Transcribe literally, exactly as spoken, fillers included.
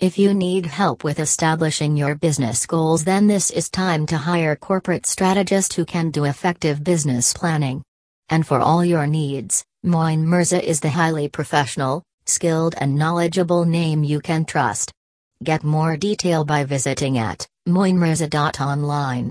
If you need help with establishing your business goals, then this is time to hire corporate strategists who can do effective business planning. And for all your needs, Moin Mirza is the highly professional, skilled and knowledgeable name you can trust. Get more detail by visiting at moin mirza dot online.